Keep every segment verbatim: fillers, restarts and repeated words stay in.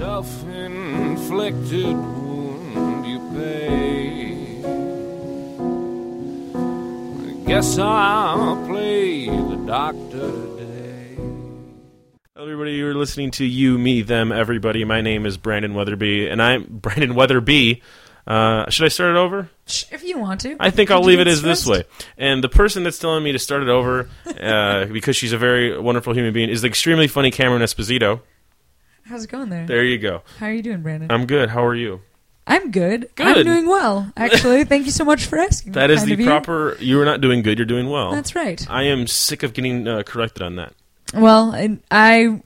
self-inflicted wound you pay. I guess I'll play the doctor today. Hello, everybody. You're listening to You, Me, Them, Everybody. My name is Brandon Weatherby, and I'm Brandon Weatherby. Uh, should I start it over? If you want to. I think I'll leave it as this way. And the person that's telling me to start it over, uh, because she's a very wonderful human being, is the extremely funny Cameron Esposito. How's it going there? There you go. How are you doing, Brandon? I'm good. How are you? I'm good. Good. I'm doing well, actually. Thank you so much for asking. That is the proper... You are not doing good. You're doing well. That's right. I am sick of getting uh, corrected on that. Well, and I, I'm,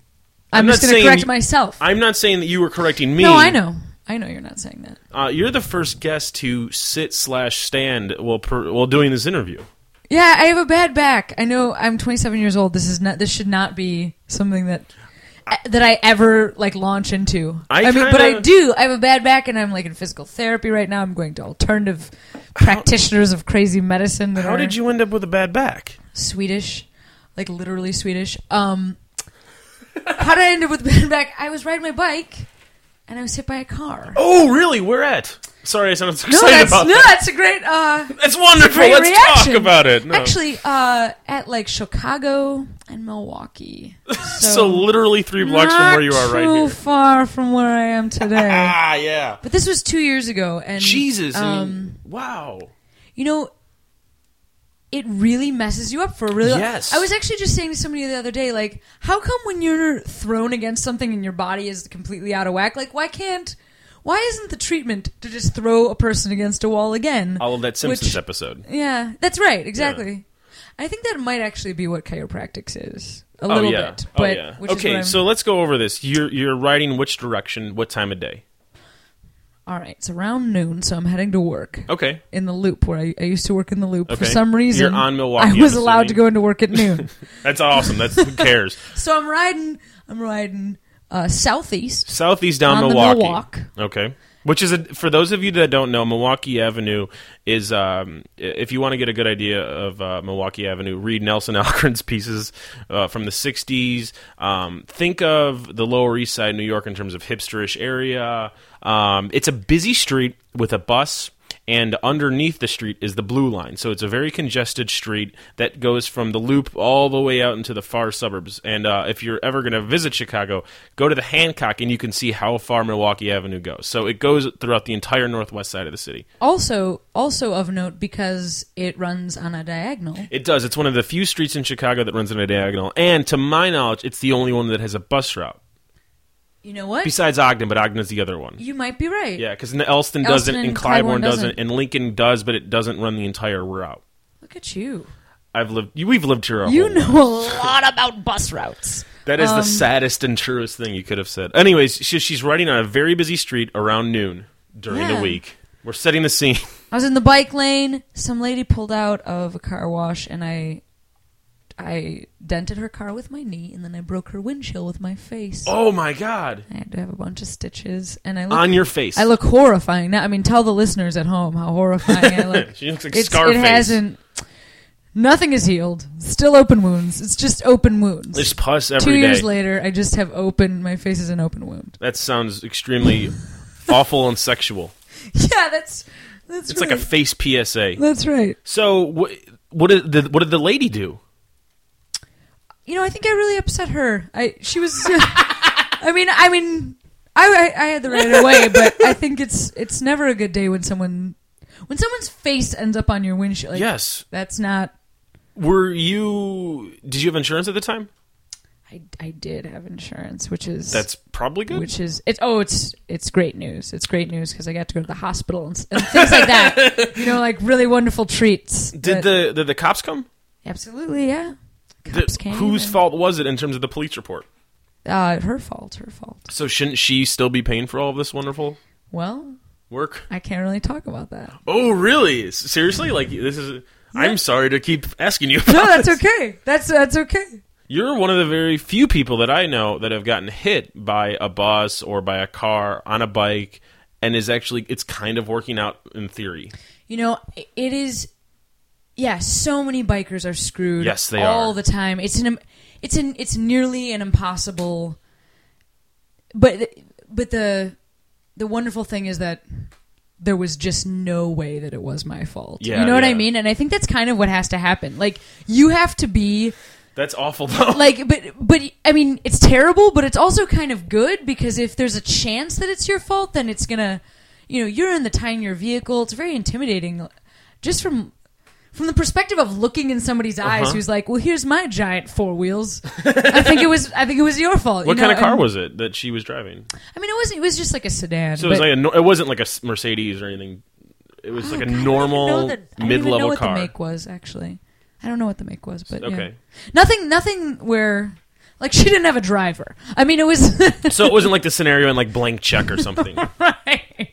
I'm just going to correct you, myself. I'm not saying that you were correcting me. No, I know. I know you're not saying that. Uh, you're the first guest to sit slash stand while per, while doing this interview. Yeah, I have a bad back. I know. I'm twenty-seven years old. This is not. This should not be something that I, that I ever like launch into. I, I kinda, mean, but I do. I have a bad back, and I'm like in physical therapy right now. I'm going to alternative practitioners of crazy medicine. That how are, did you end up with a bad back? Swedish, like literally Swedish. Um, how did I end up with a bad back? I was riding my bike. And I was hit by a car. Oh, really? Where at? Sorry, I sounded so no, excited about no, that. No, that's a great uh, that's wonderful. Great Let's reaction. Talk about it. No. Actually, uh, at like Chicago and Milwaukee. So, so literally three blocks from where you are right here. Not too far from where I am today. Ah, yeah. But this was two years ago. And Jesus. Um, and, wow. You know, it really messes you up for a really long time. Yes. I was actually just saying to somebody the other day, like, how come when you're thrown against something and your body is completely out of whack, like, why can't, why isn't the treatment to just throw a person against a wall again? All of that Simpsons Which, episode. Yeah, that's right, exactly. Yeah. I think that might actually be what chiropractics is, a little oh, yeah. bit. But, oh, yeah. Which okay, is so let's go over this. You're, you're riding which direction, what time of day? All right, it's around noon, so I'm heading to work. Okay. In the Loop, where I, I used to work in the Loop. Okay. For some reason, you're on Milwaukee. I was assuming. Allowed to go into work at noon. That's awesome. That's who cares. So I'm riding. I'm riding uh, southeast. Southeast down on Milwaukee. The Milwaukee. Okay. Which is a, for those of you that don't know, Milwaukee Avenue is. Um, if you want to get a good idea of uh, Milwaukee Avenue, read Nelson Algren's pieces uh, from the sixties. Um, think of the Lower East Side, New York, in terms of hipsterish area. Um, it's a busy street with a bus, and underneath the street is the Blue Line. So it's a very congested street that goes from the Loop all the way out into the far suburbs. And uh, if you're ever going to visit Chicago, go to the Hancock, and you can see how far Milwaukee Avenue goes. So it goes throughout the entire northwest side of the city. Also, also of note, because it runs on a diagonal. It does. It's one of the few streets in Chicago that runs on a diagonal. And to my knowledge, it's the only one that has a bus route. You know what? Besides Ogden, but Ogden's the other one. You might be right. Yeah, because Elston doesn't, and, and Clybourne doesn't, doesn't, and Lincoln does, but it doesn't run the entire route. Look at you. I've lived. We've lived here. Our you whole know life. A lot about bus routes. That is um, the saddest and truest thing you could have said. Anyways, she, she's riding on a very busy street around noon during yeah. the week. We're setting the scene. I was in the bike lane. Some lady pulled out of a car wash, and I. I dented her car with my knee, and then I broke her windshield with my face. Oh, my God. I had to have a bunch of stitches. And I look, on your face. I look horrifying. Now, I mean, tell the listeners at home how horrifying I look. She looks like it's, Scarface. It hasn't... Nothing is healed. Still open wounds. It's just open wounds. There's pus every Two day. Two years later, I just have open... My face is an open wound. That sounds extremely awful and sexual. Yeah, that's... that's it's right. Like a face P S A. That's right. So, wh- what did the, what did the lady do? You know, I think I really upset her. I she was. Uh, I mean, I mean, I, I I had the right away, but I think it's it's never a good day when someone when someone's face ends up on your windshield. Like, yes, that's not. Were you? Did you have insurance at the time? I, I did have insurance, which is that's probably good. Which is it's oh it's it's great news. It's great news because I got to go to the hospital and, and things like that. You know, like really wonderful treats. Did the did the cops come? Absolutely, yeah. The, whose fault was it in terms of the police report? Uh, her fault, her fault. So shouldn't she still be paying for all of this wonderful well, work? I can't really talk about that. Oh, really? Seriously? Like this is? Yeah. I'm sorry to keep asking you about No, that's this. Okay. That's that's okay. You're one of the very few people that I know that have gotten hit by a bus or by a car on a bike and is actually, it's kind of working out in theory. You know, it is... Yeah, so many bikers are screwed yes, they all are. The time. It's an, it's an, it's nearly an impossible. But but the the wonderful thing is that there was just no way that it was my fault. Yeah, you know yeah. what I mean? And I think that's kind of what has to happen. Like, you have to be... That's awful, though. Like, but, but I mean, it's terrible, but it's also kind of good, because if there's a chance that it's your fault, then it's going to... You know, you're in the tinier vehicle. It's very intimidating. Just from... From the perspective of looking in somebody's eyes, uh-huh. who's like, "Well, here's my giant four wheels. I think it was. I think it was your fault." What you know? kind of car and, was it that she was driving? I mean, it wasn't. It was just like a sedan. So it was like a, it wasn't like a Mercedes or anything. It was oh, like a God, normal mid level car. I don't even know what car. the make was actually. I don't know what the make was, but okay, yeah. nothing, nothing where. Like, she didn't have a driver. I mean, it was. So it wasn't like the scenario in like Blank Check or something, right?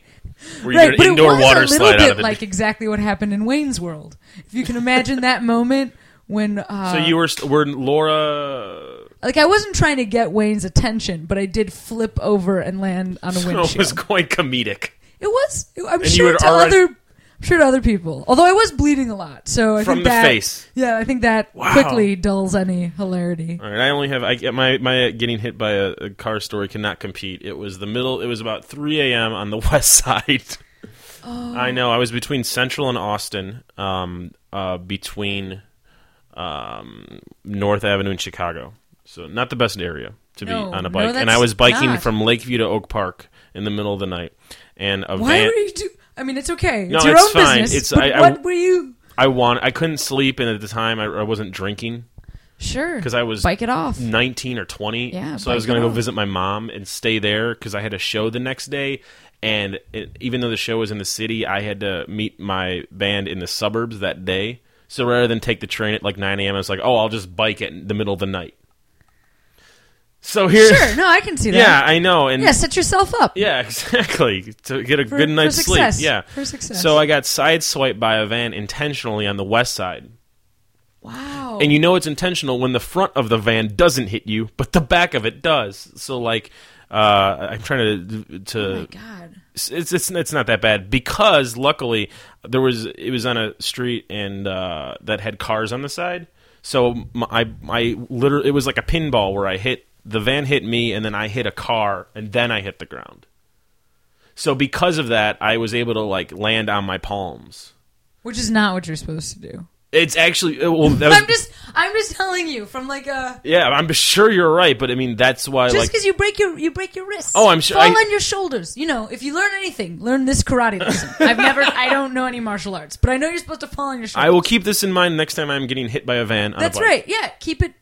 Where you right, but indoor it was water a little bit like exactly what happened in Wayne's World. If you can imagine that moment when... Uh, so you were, st- were Laura... Like, I wasn't trying to get Wayne's attention, but I did flip over and land on a so windshield. It was quite comedic. It was. I'm, sure to, already... other, I'm sure to other people. Although I was bleeding a lot, so I From think that... From the face. Yeah, I think that wow. quickly dulls any hilarity. All right, I only have... I, my, my getting hit by a, a car story cannot compete. It was the middle... It was about three a.m. on the west side. Oh. I know. I was between Central and Austin, um, uh, between um, North Avenue and Chicago. So not the best area to no, be on a bike. No, and I was biking not. from Lakeview to Oak Park in the middle of the night. And a Why van- were you do- I mean, it's okay. It's no, your it's own fine. business. It's, I, I, what were you... I, want- I couldn't sleep, and at the time, I, I wasn't drinking. Sure. Because I was bike it off. nineteen or twenty. Yeah, so I was going to go visit my mom and stay there because I had a show the next day. And it, even though the show was in the city, I had to meet my band in the suburbs that day. So rather than take the train at like nine a.m., I was like, oh, I'll just bike at the middle of the night. So here's... Sure, no, I can see that. Yeah, I know. And yeah, set yourself up. Yeah, exactly. To get a for, good night's for sleep. Yeah. For success. So I got sideswiped by a van intentionally on the west side. Wow. And you know it's intentional when the front of the van doesn't hit you, but the back of it does. So like... Uh, I'm trying to to. Oh my God. It's it's it's not that bad because luckily there was it was on a street and uh, that had cars on the side. So my, I I literally it was like a pinball where I hit the van hit me and then I hit a car and then I hit the ground. So because of that, I was able to like land on my palms, which is not what you're supposed to do. It's actually well. That was, I'm just, I'm just telling you from like a. Yeah, I'm sure you're right, but I mean that's why. Just because like, you break your, you break your wrists. Oh, I'm sure. Fall I, on your shoulders. You know, if you learn anything, learn this karate lesson. I've never, I don't know any martial arts, but I know you're supposed to fall on your shoulders. I will keep this in mind next time I'm getting hit by a van. On that's a bike. Right. Yeah, keep it,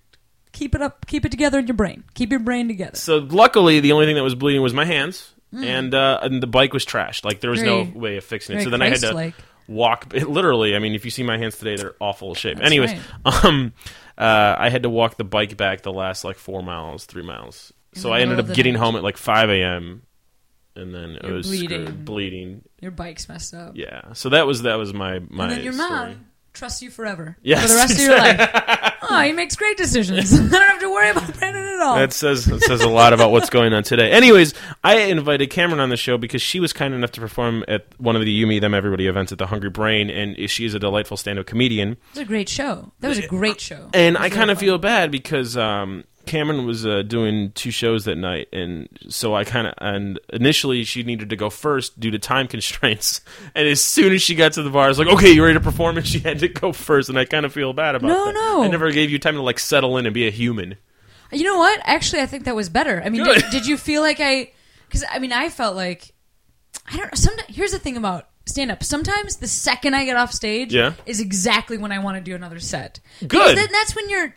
keep it up, keep it together in your brain. Keep your brain together. So luckily, the only thing that was bleeding was my hands, mm. and uh, and the bike was trashed. Like there was very, no way of fixing it. So then Christ-like. I had to. Walk it, literally. I mean, if you see my hands today, they're awful shape. That's Anyways, right. um, uh, I had to walk the bike back the last like four miles, three miles. In so I ended up getting night. home at like five a.m. and then You're it was bleeding. Screwed, bleeding. Your bike's messed up. Yeah. So that was that was my my. And then your story. Mom trusts you forever. Yes. For the rest of your life. Oh, he makes great decisions. I don't have to worry about Brandon at all. That says that says a lot about what's going on today. Anyways, I invited Cameron on the show because she was kind enough to perform at one of the You, Me, Them, Everybody events at the Hungry Brain, and she is a delightful stand-up comedian. It was a great show. That was a great show. And I kind of feel bad because um, Cameron was uh, doing two shows that night, and so I kind of and initially she needed to go first due to time constraints. And as soon as she got to the bar, I was like, "Okay, you ready to perform?" And she had to go first, and I kind of feel bad about no, that. No, no, I never gave you time to like settle in and be a human. You know what? Actually, I think that was better. I mean, did, did you feel like I? Because I mean, I felt like I don't. Sometimes here's the thing about stand up. Sometimes the second I get off stage, yeah. is exactly when I want to do another set. Good. Then, that's when you're.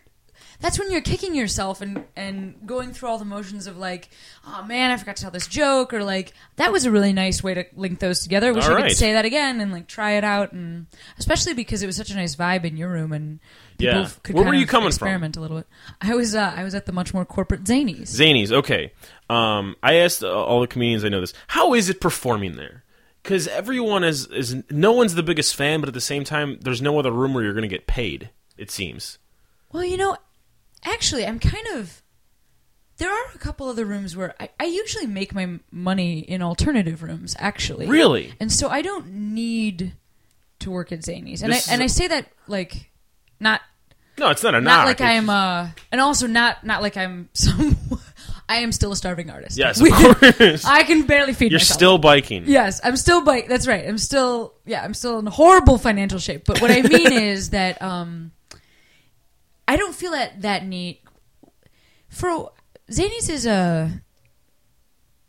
That's when you're kicking yourself and, and going through all the motions of like, oh man, I forgot to tell this joke, or like that was a really nice way to link those together. I wish all I right. could say that again and like try it out, and especially because it was such a nice vibe in your room and people yeah. could Where kind were you of coming experiment from? A little bit. I was uh, I was at the much more corporate Zanies. Zanies, okay. Um, I asked all the comedians I know this. How is it performing there? Because everyone is is no one's the biggest fan, but at the same time, there's no other room where you're going to get paid. It seems. Well, you know. Actually, I'm kind of... There are a couple other rooms where... I, I usually make my money in alternative rooms, actually. Really? And so I don't need to work at Zanies. And, I, and a... I say that, like, not... No, it's not a knock. Not like I'm... Uh, and also not, not like I'm some... I am still a starving artist. Yes, of we, course. I can barely feed You're myself. You're still biking. Yes, I'm still biking. That's right. I'm still, yeah, I'm still in horrible financial shape. But what I mean is that um, I don't feel that, that need. For Zanies is a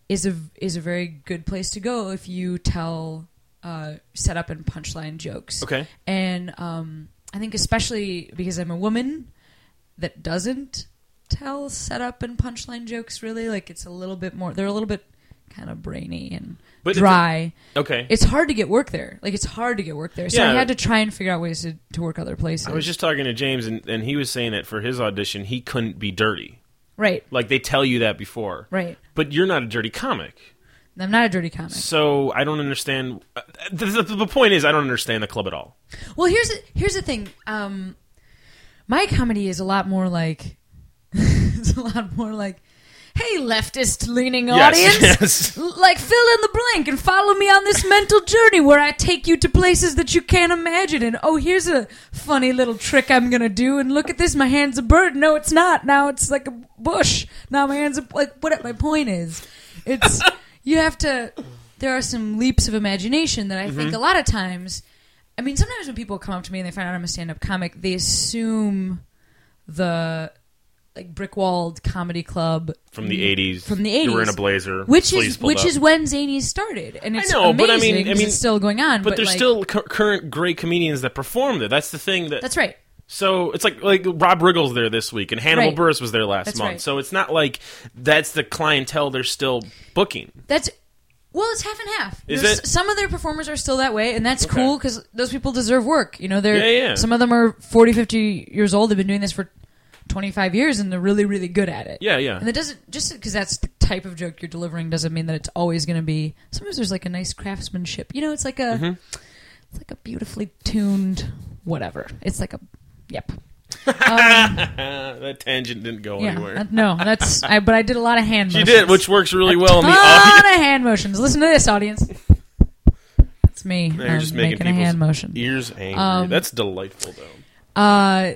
is a is a very good place to go if you tell uh, set up and punchline jokes. Okay. And um, I think especially because I'm a woman that doesn't tell set up and punchline jokes really, like it's a little bit more. They're a little bit kind of brainy and but dry. It's, okay. It's hard to get work there. Like it's hard to get work there. So yeah. I had to try and figure out ways to, to work other places. I was just talking to James and, and he was saying that for his audition he couldn't be dirty. Right. Like, they tell you that before. Right. But you're not a dirty comic. I'm not a dirty comic. So, I don't understand. The, the, the point is, I don't understand the club at all. Well, here's the, here's the thing. Um, my comedy is a lot more like... it's a lot more like, hey, leftist-leaning audience. Yes, yes. Like, fill in the blank and follow me on this mental journey where I take you to places that you can't imagine. And, oh, here's a funny little trick I'm going to do. And look at this. My hand's a bird. No, it's not. Now it's like a... bush. Now my hands are like what my point is it's you have to there are some leaps of imagination that I mm-hmm. think a lot of times I mean sometimes when people come up to me and they find out I'm a stand-up comic they assume the like Brickwalled Comedy Club from the eighties from the eighties you were in a blazer which is which up. Is when Zanies started and it's I know, amazing but I mean, I mean it's still going on but, but there's like, still cu- current great comedians that perform there that's the thing that that's right. So it's like like Rob Riggle's there this week, and Hannibal right. Buress was there last that's month. Right. So it's not like that's the clientele they're still booking. That's well, it's half and half. Is it? Some of their performers are still that way, and that's okay. cool because those people deserve work. You know, they're yeah, yeah. some of them are forty, fifty years old. They've been doing this for twenty-five years, and they're really, really good at it. Yeah, yeah. And it doesn't just because that's the type of joke you're delivering doesn't mean that it's always going to be. Sometimes there's like a nice craftsmanship. You know, it's like a mm-hmm. it's like a beautifully tuned whatever. It's like a Yep. Um, that tangent didn't go yeah, anywhere. That, no, that's. I, but I did a lot of hand. She motions. She did, which works really a well in the audience. A lot of hand motions. Listen to this, audience. It's me. No, you're um, just making, making people's a hand motion. Ears angry. Um, that's delightful, though. Uh,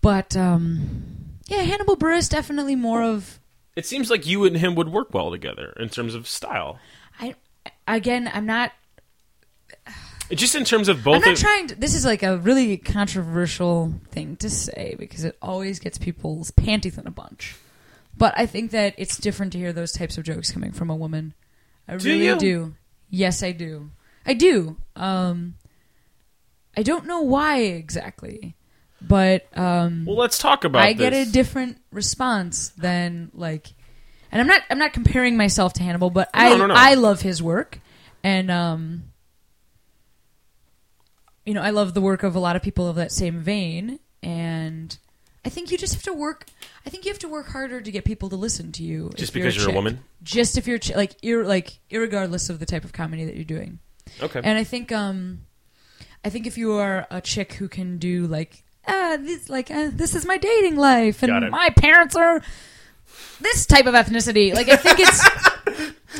but um, yeah, Hannibal Buress definitely more of. It seems like you and him would work well together in terms of style. I again, I'm not. Just in terms of both... I'm not of- trying to... This is like a really controversial thing to say because it always gets people's panties in a bunch. But I think that it's different to hear those types of jokes coming from a woman. I do really you? do. Yes, I do. I do. Um, I don't know why exactly, but... Um, well, let's talk about I this. I get a different response than like... And I'm not I'm not comparing myself to Hannibal, but no, I, no, no. I love his work. And... Um, You know, I love the work of a lot of people of that same vein, and I think you just have to work. I think you have to work harder to get people to listen to you. Just because you're a woman. Just if you're like, ir- like, irregardless of the type of comedy that you're doing. Okay. And I think, um, I think if you are a chick who can do like, ah, this, like uh, this is my dating life, and my parents are this type of ethnicity. Like, I think it's.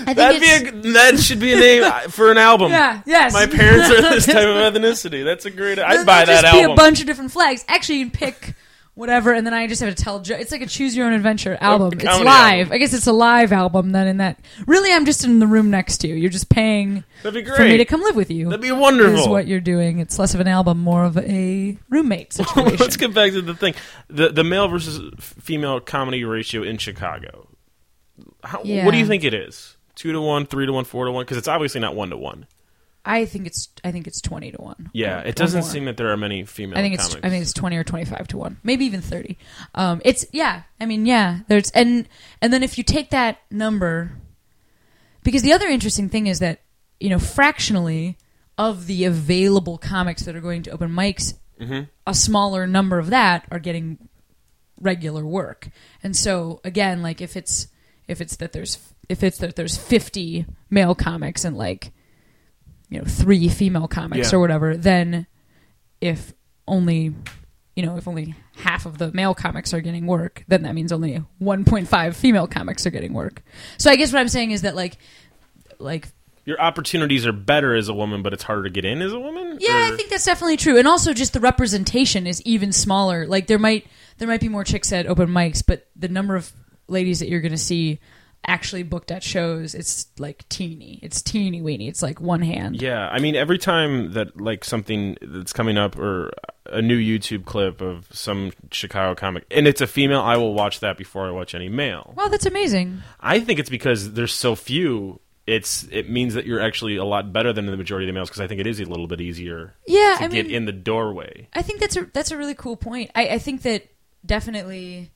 That'd be a, that should be a name for an album. Yeah, yes. My parents are this type of ethnicity. That's a great... I'd buy that album. There'd just be a bunch of different flags. Actually, you can pick whatever, and then I just have to tell... Jo- it's like a choose-your-own-adventure album. It's live. Album. I guess it's a live album, then, in that... Really, I'm just in the room next to you. You're just paying That'd be great. for me to come live with you. That'd be wonderful. Is what you're doing. It's less of an album, more of a roommate situation. Let's get back to the thing. The, the male versus female comedy ratio in Chicago. How, yeah. What do you think it is? Two to one, three to one, four to one, because it's obviously not one to one. I think it's I think it's twenty to one. Yeah, it doesn't seem that there are many female. I think it's comics. I think it's twenty or twenty five to one, maybe even thirty. Um, it's yeah, I mean yeah, there's and and then if you take that number, because the other interesting thing is that you know fractionally of the available comics that are going to open mics, mm-hmm. a smaller number of that are getting regular work, and so again, like if it's if it's that there's If it's that there's fifty male comics and like, you know, three female comics yeah. or whatever, then if only, you know, if only half of the male comics are getting work, then that means only one point five female comics are getting work. So I guess what I'm saying is that like, like your opportunities are better as a woman, but it's harder to get in as a woman. Yeah, or? I think that's definitely true, and also just the representation is even smaller. Like there might there might be more chicks at open mics, but the number of ladies that you're going to see actually booked at shows, it's like teeny. It's teeny weeny. It's like one hand. Yeah. I mean, every time that like something that's coming up or a new YouTube clip of some Chicago comic, and it's a female, I will watch that before I watch any male. Well, that's amazing. I think it's because there's so few. It's It means that you're actually a lot better than the majority of the males, because I think it is a little bit easier yeah, to I get mean, in the doorway. I think that's a, that's a really cool point. I, I think that definitely...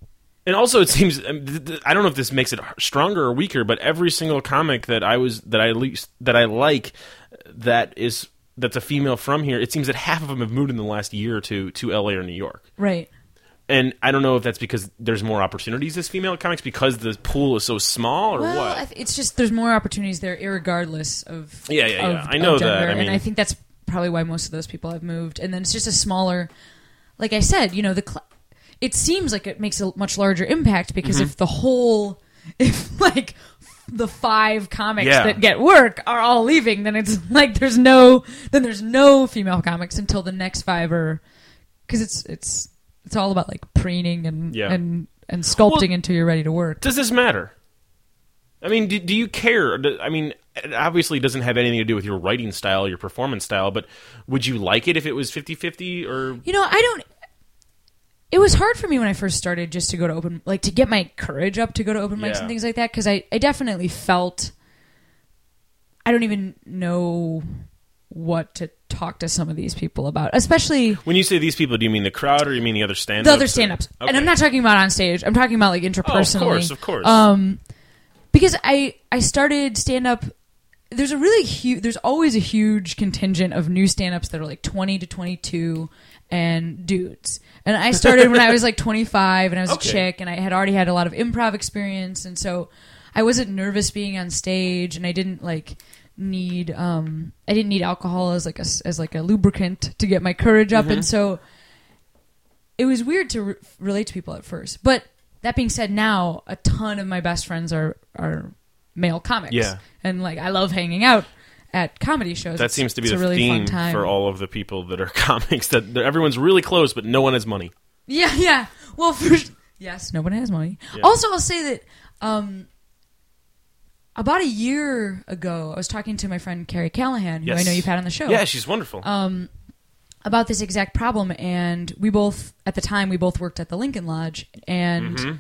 And also, it seems, I don't know if this makes it stronger or weaker, but every single comic that I was that I least that I like that is that's a female from here, it seems that half of them have moved in the last year or two to L A or New York. Right. And I don't know if that's because there's more opportunities as female comics because the pool is so small, or well, what. Well, it's just there's more opportunities there, irregardless of yeah, yeah, yeah. Of, I know that. I mean, and I think that's probably why most of those people have moved. And then it's just a smaller, like I said, you know the. Cl- It seems like it makes a much larger impact because mm-hmm. if the whole, if like the five comics yeah. that get work are all leaving, then it's like there's no, then there's no female comics until the next five are, because it's it's it's all about like preening and yeah. and and sculpting well, until you're ready to work. Does this matter? I mean, do, do you care? I mean, it obviously doesn't have anything to do with your writing style, your performance style, but would you like it if it was fifty-fifty or? You know, I don't. It was hard for me when I first started just to go to open, like to get my courage up to go to open mics yeah. and things like that. Cause I, I definitely felt, I don't even know what to talk to some of these people about, especially when you say these people, do you mean the crowd or you mean the other stand-ups? The other stand-ups. Okay. And I'm not talking about on stage. I'm talking about like interpersonally. Oh, of course, of course. Um, because I, I started stand-up. There's a really huge, there's always a huge contingent of new stand-ups that are like twenty to twenty-two and dudes. And I started when I was like twenty-five and I was okay. a chick and I had already had a lot of improv experience. And so I wasn't nervous being on stage and I didn't like need, um, I didn't need alcohol as like a, as like a lubricant to get my courage up. Mm-hmm. And so it was weird to re- relate to people at first. But that being said, now a ton of my best friends are, are male comics. Yeah. And like, I love hanging out at comedy shows. That it's, seems to be the really theme for all of the people that are comics. That everyone's really close, but no one has money. Yeah, yeah. Well, for, yes, no one has money. Yeah. Also, I'll say that um, about a year ago, I was talking to my friend Carrie Callahan, who yes. I know you've had on the show. Yeah, she's wonderful. Um, about this exact problem, and we both, at the time, we both worked at the Lincoln Lodge, and mm-hmm.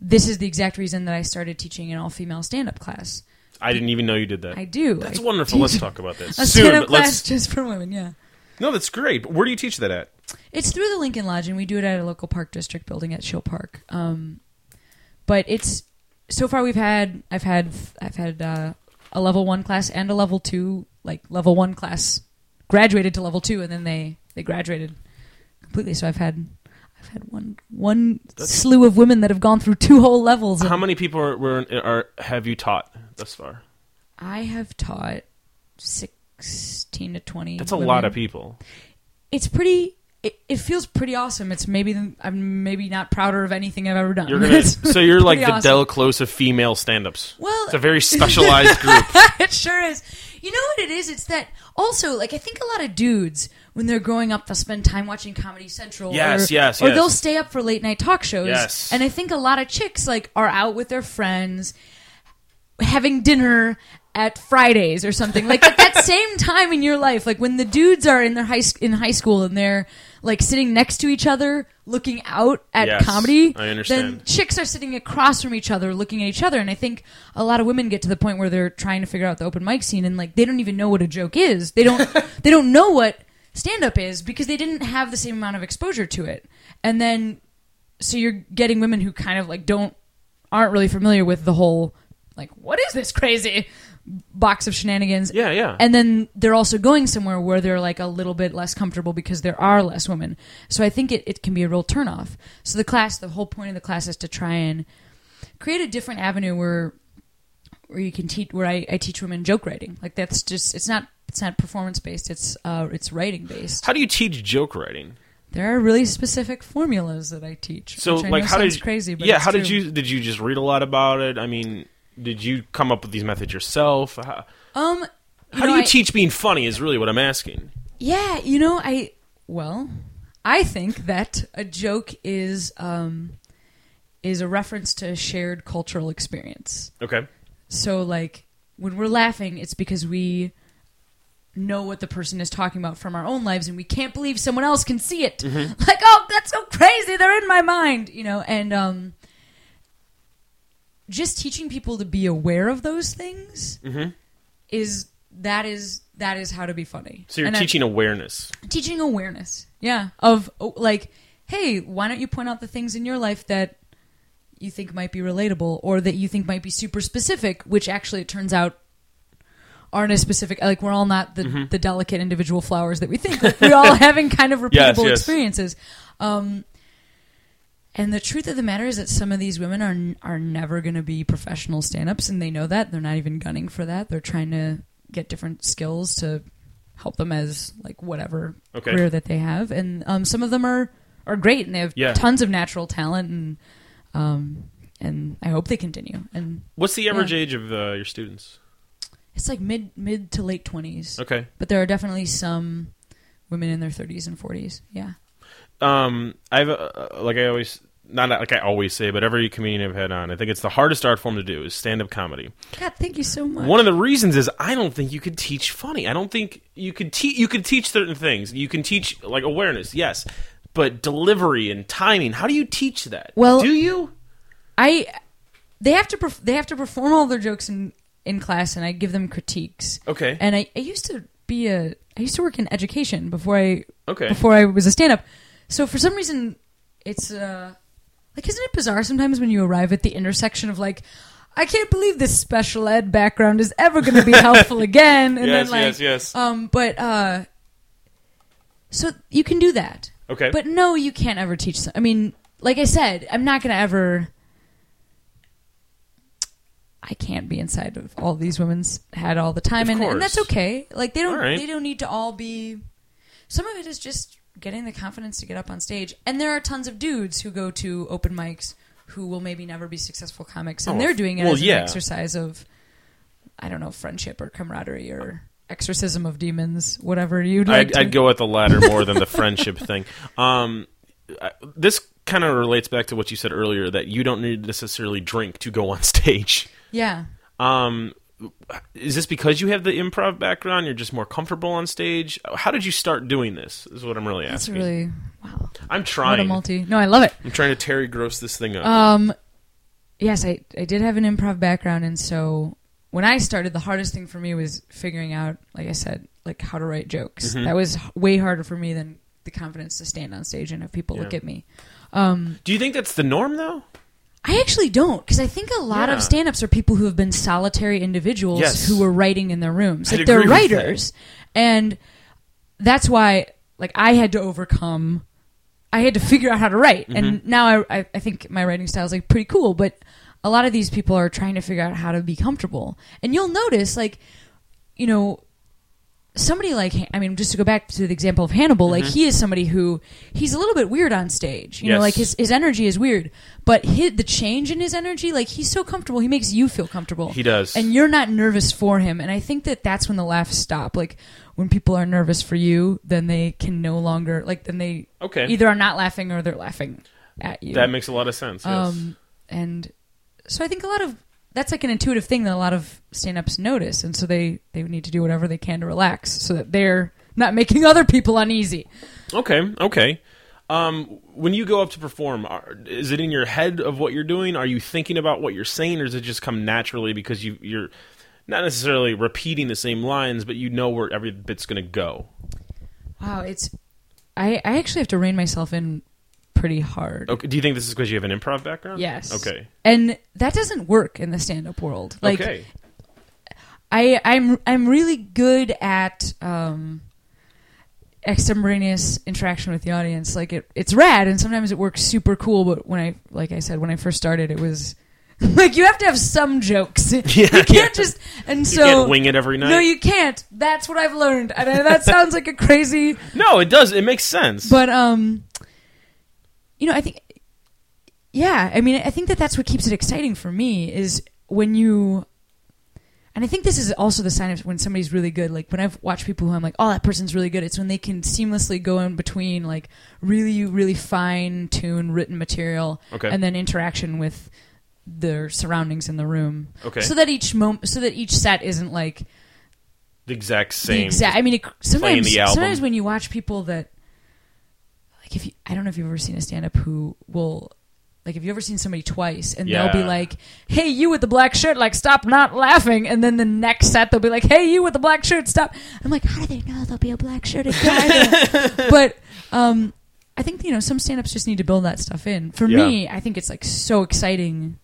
this is the exact reason that I started teaching an all-female stand-up class. I didn't even know you did that. I do. That's I wonderful. Let's talk about this. A stand-up class just for women, yeah. No, that's great. But where do you teach that at? It's through the Lincoln Lodge, and we do it at a local park district building at Shiloh Park. Um, but it's so far we've had I've had I've had uh, a level one class and a level two. Like level one class graduated to level two, and then they, they graduated completely. So I've had. I've had one one That's, slew of women that have gone through two whole levels. How many people are, were, are have you taught thus far? I have taught sixteen to twenty That's a women. lot of people. It's pretty. It, it feels pretty awesome. It's maybe I'm maybe not prouder of anything I've ever done. You're gonna, so you're like the awesome. Del Close of female stand-ups. Well, it's a very specialized group. It sure is. You know what it is? It's that also, like, I think a lot of dudes, when they're growing up, they'll spend time watching Comedy Central. Yes, or, yes, Or yes. they'll stay up for late-night talk shows. Yes. And I think a lot of chicks, like, are out with their friends, having dinner at Fridays or something. Like, at that same time in your life, like, when the dudes are in their high in high school and they're, like, sitting next to each other, looking out at yes, comedy, I understand. Then chicks are sitting across from each other, looking at each other. And I think a lot of women get to the point where they're trying to figure out the open mic scene, and like they don't even know what a joke is. They don't. They don't know what stand up is because they didn't have the same amount of exposure to it. And then, so you're getting women who kind of like don't aren't really familiar with the whole like what is this crazy box of shenanigans. Yeah, yeah. And then they're also going somewhere where they're like a little bit less comfortable because there are less women. So I think it, it can be a real turnoff. So the class, the whole point of the class is to try and create a different avenue where where you can teach where I, I teach women joke writing. Like that's just it's not it's not performance based, it's uh it's writing based. How do you teach joke writing? There are really specific formulas that I teach. So which I like know how sounds did you, crazy, but yeah, how true. did you did you just read a lot about it? I mean Did you come up with these methods yourself? How, um, you how know, do you I, teach being funny is really what I'm asking. Yeah, you know, I... Well, I think that a joke is... Um, is a reference to a shared cultural experience. Okay. So, like, when we're laughing, it's because we know what the person is talking about from our own lives, and we can't believe someone else can see it. Mm-hmm. Like, oh, that's so crazy. They're in my mind, you know. And um, just teaching people to be aware of those things mm-hmm. is that is that is how to be funny. So you're and teaching I'm, awareness. Teaching awareness, yeah. Of like, hey, why don't you point out the things in your life that you think might be relatable or that you think might be super specific, which actually it turns out aren't as specific. Like, we're all not the, mm-hmm. the delicate individual flowers that we think. Like, we're all having kind of repeatable yes, yes. experiences. Um, and the truth of the matter is that some of these women are are never going to be professional stand-ups, and they know that. They're not even gunning for that. They're trying to get different skills to help them as, like, whatever okay. career that they have. And um, some of them are, are great, and they have yeah. tons of natural talent, and Um, and I hope they continue. And what's the average yeah. age of uh, your students? It's like mid mid to late twenties. Okay. But there are definitely some women in their thirties and forties. Yeah. Um, I've uh, like I always not like I always say, but every comedian I've had on, I think it's the hardest art form to do is stand up comedy. God, thank you so much. One of the reasons is I don't think you could teach funny. I don't think you could teach. You could teach certain things. You can teach like awareness. Yes. But delivery and timing, how do you teach that? Well, do you? I they have to perf- they have to perform all their jokes in, in class, and I give them critiques. Okay. And I, I used to be a I used to work in education before I okay. before I was a stand-up. So for some reason, it's uh, like isn't it bizarre sometimes when you arrive at the intersection of like, I can't believe this special ed background is ever going to be helpful again. And yes, then, like, yes, yes. Um, but uh, so you can do that. Okay. But no, you can't ever teach them. I mean, like I said, I'm not going to ever... I can't be inside of all these women's head all the time. And, and that's okay. Like, they don't right. they don't need to all be... Some of it is just getting the confidence to get up on stage. And there are tons of dudes who go to open mics who will maybe never be successful comics. And oh, they're doing it well, as an yeah. exercise of, I don't know, friendship or camaraderie or... exorcism of demons, whatever you'd like I'd, to. I'd go with the latter more than the friendship thing. Um, I, this kind of relates back to what you said earlier, that you don't need to necessarily drink to go on stage. Yeah. Um, is this because you have the improv background? You're just more comfortable on stage? How did you start doing this, is what I'm really asking. That's really... Wow. I'm trying. What a multi... No, I love it. I'm trying to Terry Gross this thing up. Um, yes, I, I did have an improv background, and so... When I started, the hardest thing for me was figuring out, like I said, like how to write jokes. Mm-hmm. That was way harder for me than the confidence to stand on stage and have people yeah. look at me. Um, Do you think that's the norm, though? I actually don't, because I think a lot yeah. of stand-ups are people who have been solitary individuals yes. who were writing in their rooms. Like, they're writers. That. And that's why like I had to overcome... I had to figure out how to write. Mm-hmm. And now I, I, I think my writing style is like pretty cool, but... A lot of these people are trying to figure out how to be comfortable. And you'll notice, like, you know, somebody like, I mean, just to go back to the example of Hannibal, mm-hmm. like, he is somebody who, he's a little bit weird on stage. You yes. know, like, his, his energy is weird. But his, the change in his energy, like, he's so comfortable, he makes you feel comfortable. He does. And you're not nervous for him. And I think that that's when the laughs stop. Like, when people are nervous for you, then they can no longer, like, then they okay. either are not laughing or they're laughing at you. That makes a lot of sense, yes. Um, and... So I think a lot of that's like an intuitive thing that a lot of stand-ups notice, and so they, they need to do whatever they can to relax so that they're not making other people uneasy. Okay, okay. Um, when you go up to perform, are, is it in your head of what you're doing? Are you thinking about what you're saying, or does it just come naturally because you, you're not necessarily repeating the same lines, but you know where every bit's going to go? Wow, it's I, I actually have to rein myself in pretty hard. Okay. Do you think this is because you have an improv background? Yes. Okay. And that doesn't work in the stand-up world. Like, okay. I, I'm I'm really good at um, extemporaneous interaction with the audience. Like it, it's rad, and sometimes it works super cool. But when I, like I said, when I first started, it was like you have to have some jokes. Yeah, you can't yeah. just and so you can't wing it every night. No, you can't. That's what I've learned. I mean, that sounds like a crazy. No, it does. It makes sense. But um. You know, I think, yeah, I mean, I think that that's what keeps it exciting for me is when you, And I think this is also the sign of when somebody's really good. Like, when I've watched people who I'm like, oh, that person's really good, it's when they can seamlessly go in between, like, really, really fine-tuned written material okay. and then interaction with their surroundings in the room. Okay. So that each mom- so that each set isn't, like... The exact same. The exact- I mean, it, sometimes, sometimes when you watch people that... Like, if you, I don't know if you've ever seen a stand-up who will... Like, have you ever seen somebody twice? And yeah. they'll be like, hey, you with the black shirt, like, stop not laughing. And then the next set, they'll be like, hey, you with the black shirt, stop. I'm like, how do they know there'll be a black shirt again? But um, I think, you know, some stand-ups just need to build that stuff in. For yeah. me, I think it's, like, so exciting.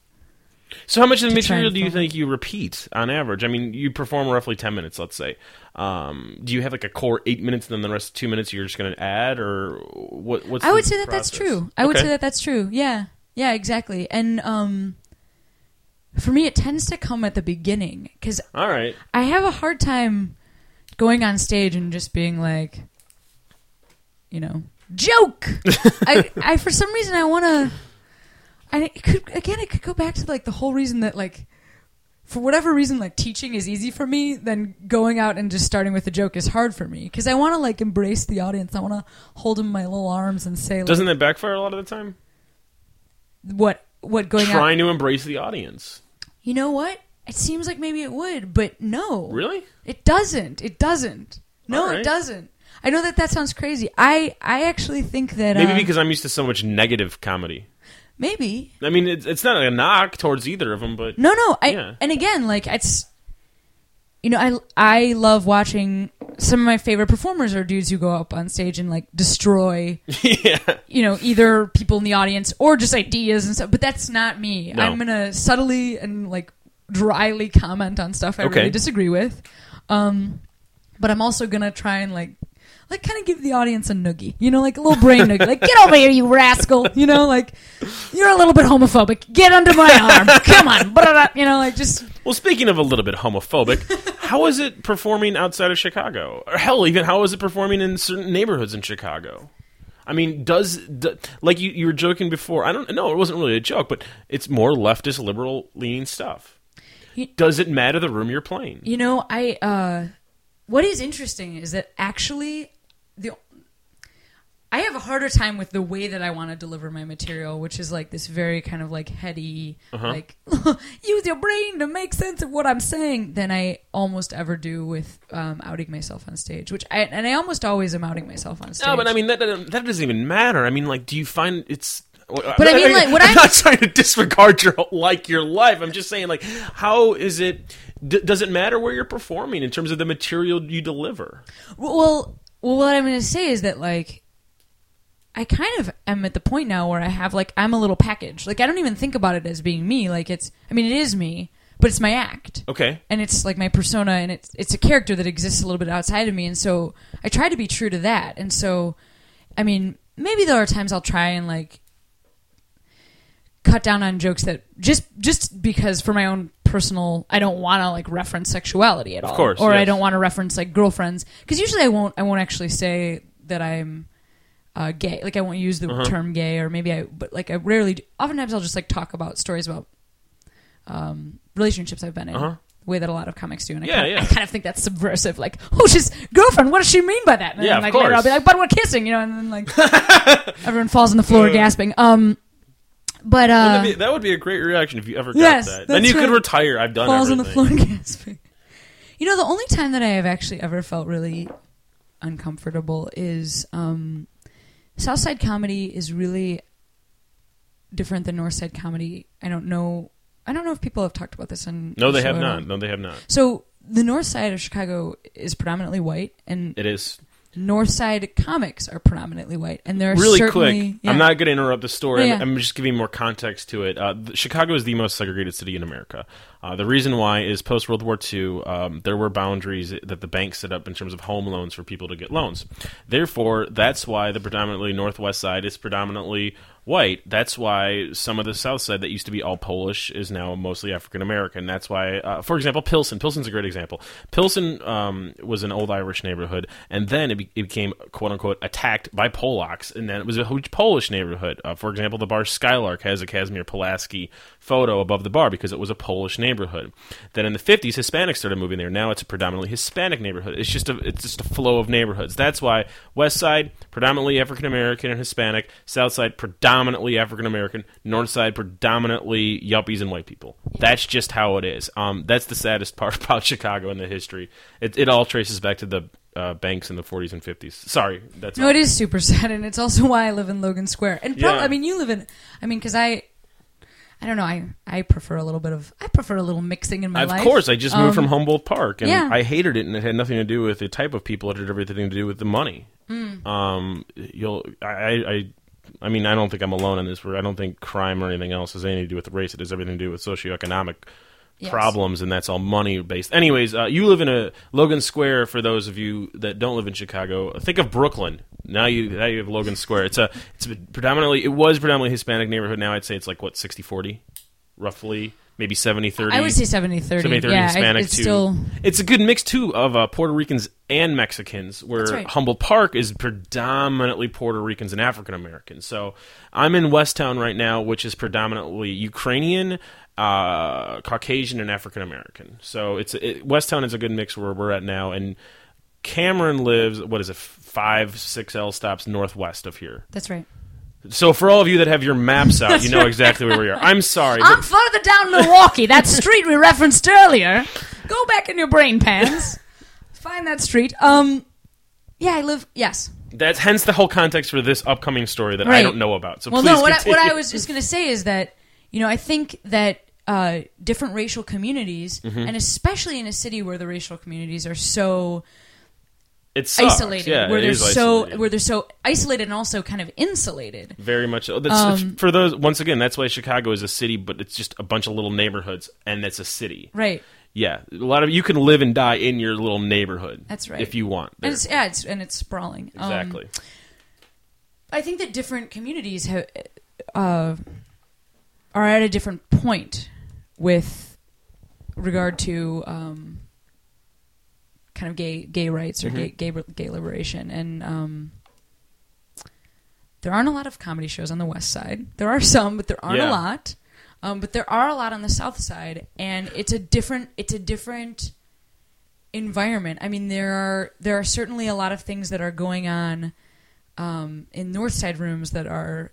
So how much of the material do you think you repeat on average? I mean, you perform roughly ten minutes, let's say. Um, do you have like a core eight minutes and then the rest two minutes you're just going to add? Or what? What's I would say that process? That's true. I okay. would say that that's true. Yeah. Yeah, exactly. And um, for me, it tends to come at the beginning. Because all right. I have a hard time going on stage and just being like, you know, joke. I, I, for some reason, I want to... And it could, again, it could go back to, like, the whole reason that, like, for whatever reason, like, teaching is easy for me, then going out and just starting with a joke is hard for me. Because I want to, like, embrace the audience. I want to hold them in my little arms and say, like... Doesn't that backfire a lot of the time? What what going Trying out... Trying to embrace the audience. You know what? It seems like maybe it would, but no. Really? It doesn't. It doesn't. No, right. It doesn't. I know that that sounds crazy. I, I actually think that... Maybe um, because I'm used to so much negative comedy. Maybe. I mean, it's, it's not a knock towards either of them, but... No, no. I, yeah. And again, like, it's... You know, I, I love watching... Some of my favorite performers are dudes who go up on stage and, like, destroy... yeah. You know, either people in the audience or just ideas and stuff. But that's not me. No. I'm going to subtly and, like, dryly comment on stuff I okay. really disagree with. Um, but I'm also going to try and, like... Like, kind of give the audience a noogie, you know, like a little brain noogie. Like, get over here, you rascal. You know, like, you're a little bit homophobic. Get under my arm. Come on. Blah, you know, like, just... Well, speaking of a little bit homophobic, how is it performing outside of Chicago? Or hell, even how is it performing in certain neighborhoods in Chicago? I mean, does... Do, like, you, you were joking before. I don't know. It wasn't really a joke, but it's more leftist, liberal-leaning stuff. You, does it matter the room you're playing? You know, I... Uh, what is interesting is that actually... The, I have a harder time with the way that I want to deliver my material, which is like this very kind of like heady, uh-huh. like use your brain to make sense of what I'm saying, than I almost ever do with um, outing myself on stage. Which I and I almost always am outing myself on stage. No, but I mean that that doesn't even matter. I mean, like, do you find it's? But I, I mean, like, what I'm, I'm not trying to disregard your like your life. I'm just saying, like, how is it? D- does it matter where you're performing in terms of the material you deliver? Well. Well, what I'm going to say is that, like, I kind of am at the point now where I have, like, I'm a little package. Like, I don't even think about it as being me. Like, it's, I mean, it is me, but it's my act. Okay. And it's, like, my persona, and it's it's a character that exists a little bit outside of me. And so I try to be true to that. And so, I mean, maybe there are times I'll try and, like, cut down on jokes that just just because for my own personal, I don't want to, like, reference sexuality at all. Of course, or yes. I don't want to reference, like, girlfriends, because usually I won't I won't actually say that I'm uh, gay. Like, I won't use the uh-huh. term gay, or maybe I, but, like, I rarely do. Oftentimes I'll just, like, talk about stories about um, relationships I've been in, uh-huh. the way that a lot of comics do, and I, yeah, kind of, yeah. I kind of think that's subversive. Like, oh, she's girlfriend, what does she mean by that? And yeah, then, like, of course. Later I'll be like, but we're kissing, you know, and then, like, everyone falls on the floor gasping. Um... But uh, well, that'd be, that would be a great reaction if you ever got yes, that. Then you right. could retire. I've done Falls everything. Falls on the floor gasping. You know, the only time that I have actually ever felt really uncomfortable is um, Southside comedy is really different than Northside comedy. I don't know. I don't know if people have talked about this. On no, they have not. No, they have not. So the North Side of Chicago is predominantly white, and it is. Northside comics are predominantly white, and they're really quick. Yeah. I'm not going to interrupt the story. Yeah. I'm, I'm just giving more context to it. Uh, the, Chicago is the most segregated city in America. Uh, the reason why is post World War Two, um, there were boundaries that the banks set up in terms of home loans for people to get loans. Therefore, that's why the predominantly Northwest side is predominantly white. That's why some of the South side that used to be all Polish is now mostly African American. That's why, uh, for example, Pilsen. Pilsen's a great example. Pilsen um, was an old Irish neighborhood, and then it, be- it became, quote-unquote, attacked by Polacks, and then it was a huge Polish neighborhood. Uh, for example, the bar Skylark has a Casimir Pulaski photo above the bar because it was a Polish neighborhood. neighborhood. Then in the fifties, Hispanics started moving there. Now it's a predominantly Hispanic neighborhood. It's just a it's just a flow of neighborhoods. That's why West Side, predominantly African American and Hispanic. South Side, predominantly African American. North Side, predominantly yuppies and white people. That's just how it is. Um, that's the saddest part about Chicago in the history. It it all traces back to the Uh, banks in the forties and fifties. Sorry, that's no. All. It is super sad, and it's also why I live in Logan Square. And probably, yeah. I mean, you live in. I mean, because I, I don't know. I I prefer a little bit of. I prefer a little mixing in my of life. Of course, I just um, moved from Humboldt Park, and yeah. I hated it, and it had nothing to do with the type of people. It had everything to do with the money. Mm. Um, you'll. I, I. I mean, I don't think I'm alone in this. Where I don't think crime or anything else has anything to do with race. It has everything to do with socioeconomic. Yes. Problems, and that's all money based. Anyways, uh, you live in a Logan Square. For those of you that don't live in Chicago, think of Brooklyn. Now you now you have Logan Square. It's a it's a predominantly it was predominantly Hispanic neighborhood. Now I'd say it's like what sixty forty, roughly, maybe seventy thirty. I would say seventy thirty. seventy thirty yeah, Hispanic it's too. Still... It's a good mix too of uh, Puerto Ricans and Mexicans. Where right. Humboldt Park is predominantly Puerto Ricans and African Americans. So I'm in Westtown right now, which is predominantly Ukrainian. Uh, Caucasian and African American. So it's it, Westtown is a good mix where we're at now, and Cameron lives what is it five six L stops northwest of here. That's right. So for all of you that have your maps out, you know right. exactly where we are. I'm sorry. I'm but... further down Milwaukee. That street we referenced earlier. Go back in your brain pans. Find that street. Um, yeah, I live. Yes. That's hence the whole context for this upcoming story that right. I don't know about. So well, please no. What I, what I was just going to say is that. You know, I think that uh, different racial communities, mm-hmm. and especially in a city where the racial communities are so it's isolated, yeah, where it they're so isolated. where they're so isolated and also kind of insulated. Very much. So. That's, um, for those, once again, that's why Chicago is a city, but it's just a bunch of little neighborhoods, and it's a city, right? Yeah, a lot of you can live and die in your little neighborhood. That's right, if you want. And it's, yeah, it's, and it's sprawling. Exactly. Um, I think that different communities have. Uh, are at a different point with regard to um, kind of gay gay rights or mm-hmm. gay, gay gay liberation. And um, there aren't a lot of comedy shows on the West Side. There are some, but there aren't yeah. a lot. Um, but there are a lot on the South Side, and it's a different it's a different environment. I mean, there are there are certainly a lot of things that are going on um, in North Side rooms that are.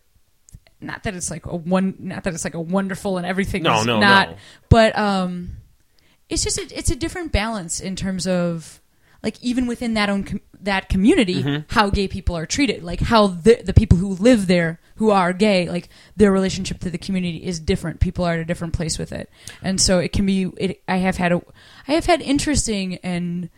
Not that it's like a one, not that it's like a wonderful and everything. No, is no, not, no. But um, it's just a, it's a different balance in terms of like even within that own com- that community, mm-hmm. how gay people are treated, like how the the people who live there who are gay, like their relationship to the community is different. People are at a different place with it, and so it can be. It, I have had a, I have had interesting and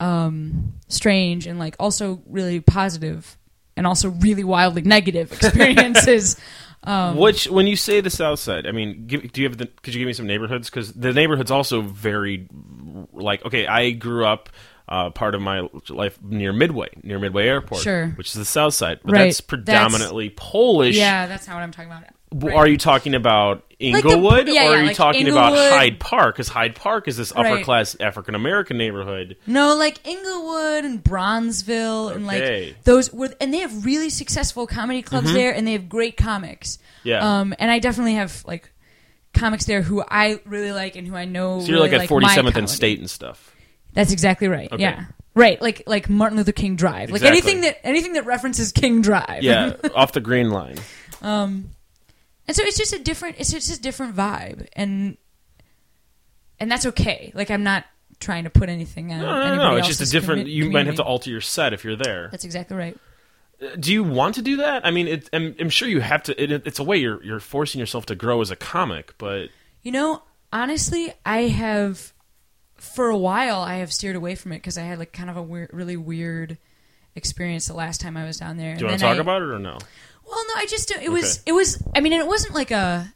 um, strange and like also really positive. And also really wildly negative experiences. um, Which, when you say the South Side, I mean, give, do you have the? Could you give me some neighborhoods? Because the neighborhoods also vary. Like, okay, I grew up uh, part of my life near Midway, near Midway Airport, sure. which is the South Side, but right. that's predominantly that's, Polish. Yeah, that's not what I'm talking about. Right. Are you talking about Inglewood, like the, yeah, or are yeah, you like talking Inglewood. About Hyde Park? Because Hyde Park is this upper right. class African American neighborhood. No, like Inglewood and Bronzeville, okay. and like those were, and they have really successful comedy clubs mm-hmm. there, and they have great comics. Yeah, um, and I definitely have like comics there who I really like and who I know. So you're really like at forty-seventh and State and stuff. That's exactly right. Okay. Yeah. Right, like like Martin Luther King Drive, exactly. like anything that anything that references King Drive. Yeah, off the Green Line. Um. And so it's just a different, it's just a different vibe, and and that's okay. Like I'm not trying to put anything on. No, no, no. It's just a different. Commi- you community. Might have to alter your set if you're there. That's exactly right. Do you want to do that? I mean, it, I'm, I'm sure you have to. It, it's a way you're you're forcing yourself to grow as a comic, but you know, honestly, I have for a while I have steered away from it because I had like kind of a weird, really weird experience the last time I was down there. Do you want to talk I, about it or no? Well, no, I just, it was, okay. it was, I mean, and it wasn't like a,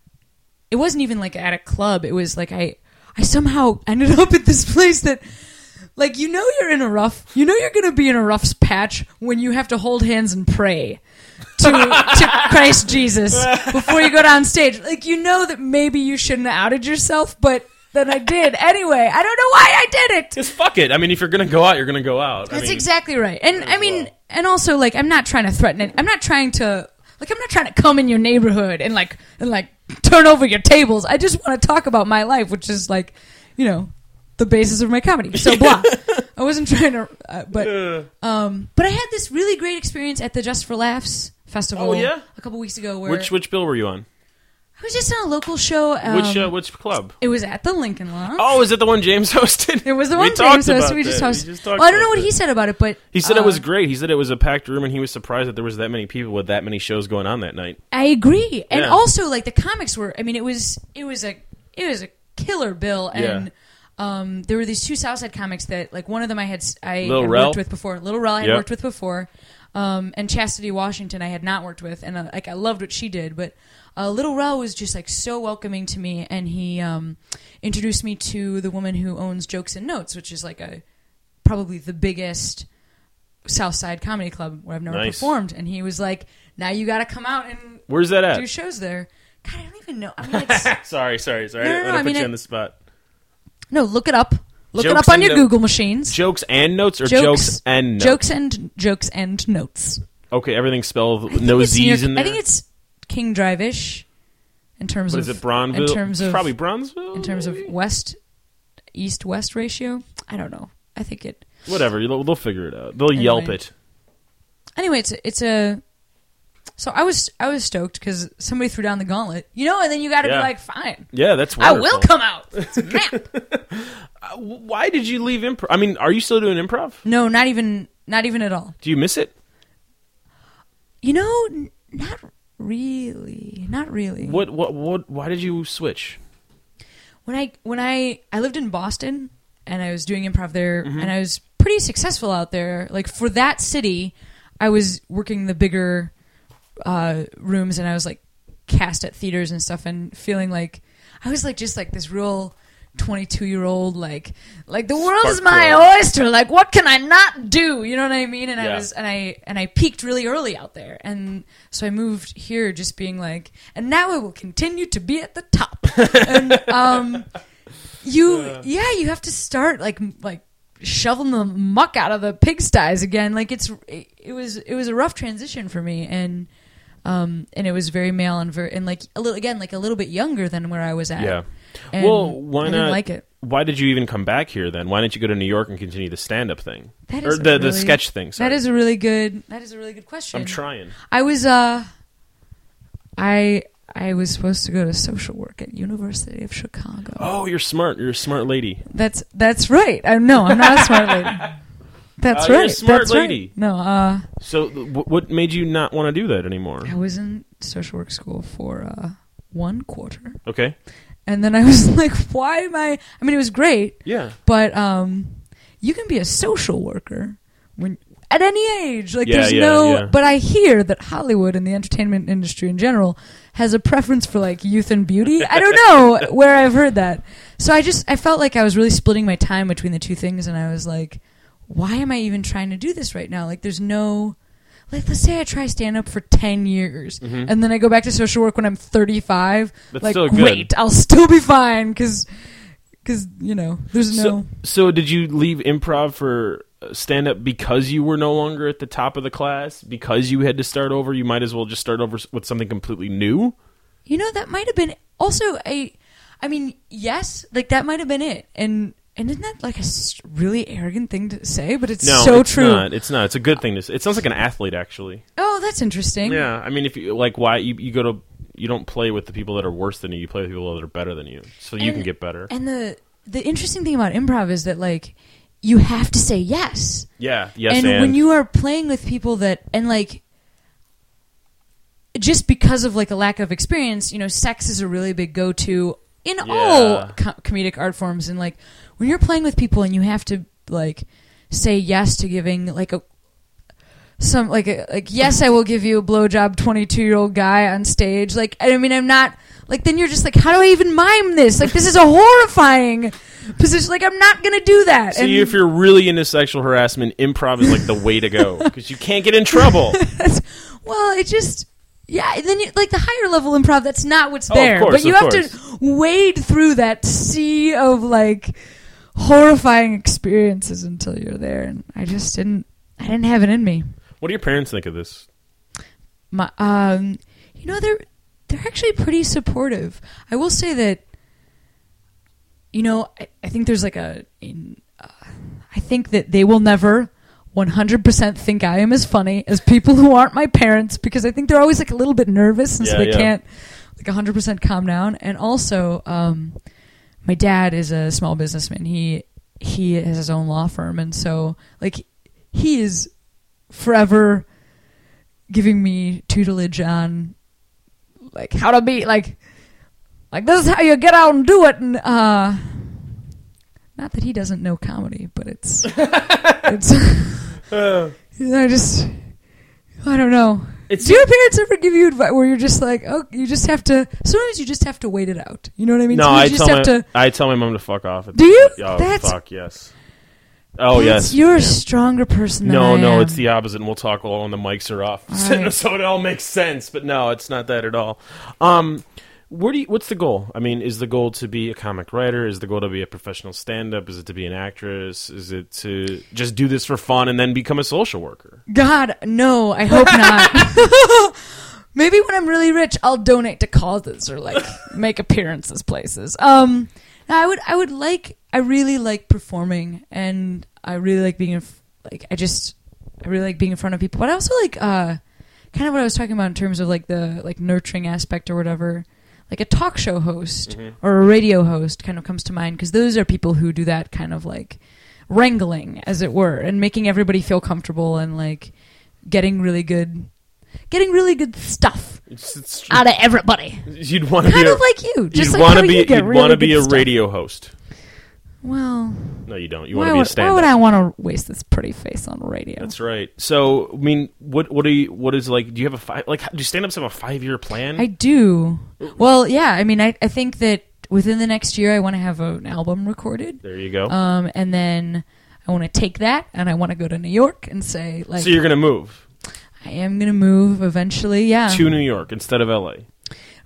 it wasn't even like at a club. It was like I, I somehow ended up at this place that, like, you know you're in a rough, you know you're going to be in a rough patch when you have to hold hands and pray to, to Christ Jesus before you go down stage. Like, you know that maybe you shouldn't have outed yourself, but... than I did. Anyway, I don't know why I did it. Just fuck it. I mean, if you're going to go out, you're going to go out. That's I mean, exactly right. And I mean, well. And also, like, I'm not trying to threaten it. I'm not trying to, like, I'm not trying to come in your neighborhood and, like, and like turn over your tables. I just want to talk about my life, which is like, you know, the basis of my comedy. So blah. I wasn't trying to, uh, but um, but I had this really great experience at the Just for Laughs Festival. Oh, yeah? A couple weeks ago. Where which which bill were you on? I was just on a local show. Um, which uh, which club? It was at the Lincoln Lodge. Oh, is it the one James hosted? It was the one we James hosted. We just hosted. We just well, I don't know what that. He said about it, but he said uh, it was great. He said it was a packed room, and he was surprised that there was that many people with that many shows going on that night. I agree, and yeah. also like the comics were. I mean, it was it was a it was a killer bill, and. Yeah. Um, there were these two Southside comics that, like, one of them I had I had worked with before. Little Rel I had yep. worked with before, um, and Chastity Washington I had not worked with, and uh, like I loved what she did. But uh, Little Rel was just like so welcoming to me, and he um, introduced me to the woman who owns Jokes and Notes, which is like a probably the biggest Southside comedy club where I've never nice. performed. And he was like, "Now you got to come out and where's that at? Do shows there." God, I don't even know. I mean, it's... sorry, sorry, sorry. No, no, no, I put I mean, you on the spot. No, look it up. Look jokes it up on your no- Google machines. Jokes and Notes or Jokes, jokes and Notes? Jokes and, jokes and Notes. Okay, everything's spelled, no Z's near, in there? I think it's King Drive-ish in terms what of... What is it, Bronzeville? In terms of, probably Bronzeville? In terms of west, east-west ratio? I don't know. I think it... Whatever, they'll, they'll figure it out. They'll anyway. Yelp it. Anyway, it's, it's a... So I was I was stoked because somebody threw down the gauntlet, you know, and then you got to yeah. be like, fine. Yeah, that's wonderful. I will come out. It's a map. Why did you leave improv? I mean, are you still doing improv? No, not even not even at all. Do you miss it? You know, n- not really, not really. What what what? Why did you switch? When I when I I lived in Boston and I was doing improv there, mm-hmm. and I was pretty successful out there. Like for that city, I was working the bigger. Uh, rooms and I was like cast at theaters and stuff and feeling like I was like just like this real twenty-two year old like like the world Spark is my girl. oyster, like what can I not do, you know what I mean? And yeah. I was and I and I peaked really early out there, and so I moved here just being like, and now I will continue to be at the top. And um you uh. yeah you have to start like like shoveling the muck out of the pigsties again. Like it's it, it was it was a rough transition for me, and Um, and it was very male and very, and like a little, again, like a little bit younger than where I was at. Yeah. And well, why not? I didn't like it. Why did you even come back here then? Why didn't you go to New York and continue the stand-up thing? That is or the, really, the sketch thing. Sorry. That is a really good, that is a really good question. I'm trying. I was, uh, I, I was supposed to go to social work at University of Chicago. Oh, you're smart. You're a smart lady. That's, that's right. I no, I'm not a smart lady. That's uh, right. You're a smart That's lady. Right. No. Uh, so, w- what made you not want to do that anymore? I was in social work school for uh, one quarter. Okay. And then I was like, "Why am I?" I mean, it was great. Yeah. But um, you can be a social worker when at any age. Like, yeah, there's yeah, no. Yeah. But I hear that Hollywood and the entertainment industry in general has a preference for like youth and beauty. I don't know where I've heard that. So I just I felt like I was really splitting my time between the two things, and I was like, why am I even trying to do this right now? Like, there's no... Like, let's say I try stand-up for ten years, mm-hmm. and then I go back to social work when I'm thirty-five. That's like, still good. Great, I'll still be fine, because, you know, there's no... So, so did you leave improv for stand-up because you were no longer at the top of the class? Because you had to start over? You might as well just start over with something completely new? You know, that might have been... Also, I, I mean, yes, like, that might have been it, and... And isn't that like a really arrogant thing to say? But it's no, so it's true. No, it's not. It's not. It's a good thing to say. It sounds like an athlete, actually. Oh, that's interesting. Yeah, I mean, if you like, why you, you go to you don't play with the people that are worse than you. You play with people that are better than you, so and, you can get better. And the the interesting thing about improv is that like you have to say yes. Yeah. Yes. And, and when you are playing with people that and like just because of like a lack of experience, you know, sex is a really big go-to in yeah. all com- comedic art forms, and like. When you're playing with people and you have to like say yes to giving like a some like a, like yes I will give you a blowjob twenty-two year old guy on stage, like I mean I'm not like then you're just like, how do I even mime this? Like this is a horrifying position. Like I'm not gonna do that. So and, if you're really into sexual harassment, improv is like the way to go because you can't get in trouble. Well, it just. Yeah, and then you, like the higher level improv, that's not what's there. Oh, of course, but you have to wade through that sea of like horrifying experiences until you're there. And I just didn't, I didn't have it in me. What do your parents think of this? My, um, you know, they're they're actually pretty supportive. I will say that, you know, I, I think there's like a, in, uh, I think that they will never one hundred percent think I am as funny as people who aren't my parents, because I think they're always like a little bit nervous, and yeah, so they yeah. can't like one hundred percent calm down. And also, um, my dad is a small businessman. He he has his own law firm, and so like he is forever giving me tutelage on like how to be like like this is how you get out and do it. And uh, not that he doesn't know comedy, but it's it's. Uh, I just, I don't know. It's, do your parents ever give you advice where you're just like, oh, you just have to, sometimes you just have to wait it out. You know what I mean? No, so I, just tell have my, to, I tell my mom to fuck off. Do you? Oh, that's, fuck, yes. Oh, yes. You're a stronger person than no, I am. No, no, it's the opposite, and we'll talk all when the mics are off. Right. So it all makes sense, but no, it's not that at all. Um... Where do you, what's the goal? I mean, is the goal to be a comic writer? Is the goal to be a professional stand-up? Is it to be an actress? Is it to just do this for fun and then become a social worker? God, no, I hope not. Maybe when I'm really rich, I'll donate to causes or like make appearances places. Um, I would, I would like, I really like performing, and I really like being in, like, I just, I really like being in front of people. But I also like, uh, kind of what I was talking about in terms of like the like nurturing aspect or whatever. Like a talk show host mm-hmm. or a radio host kind of comes to mind, because those are people who do that kind of like wrangling, as it were, and making everybody feel comfortable and like getting really good, getting really good stuff it's, it's out of everybody. You'd want to kind be of a, like you. Just you'd like want to be. You you'd really want to be a stuff. radio host. Well, no, you don't. You want to be a stand-up. Why would I want to waste this pretty face on radio? That's right. So, I mean, what what do you what is like? Do you have a five, like? Do stand-ups have a five-year plan? I do. Well, yeah. I mean, I I think that within the next year, I want to have a, an album recorded. There you go. Um, and then I want to take that, and I want to go to New York and say, like, so you're gonna move. I am gonna move eventually. Yeah, to New York instead of L A.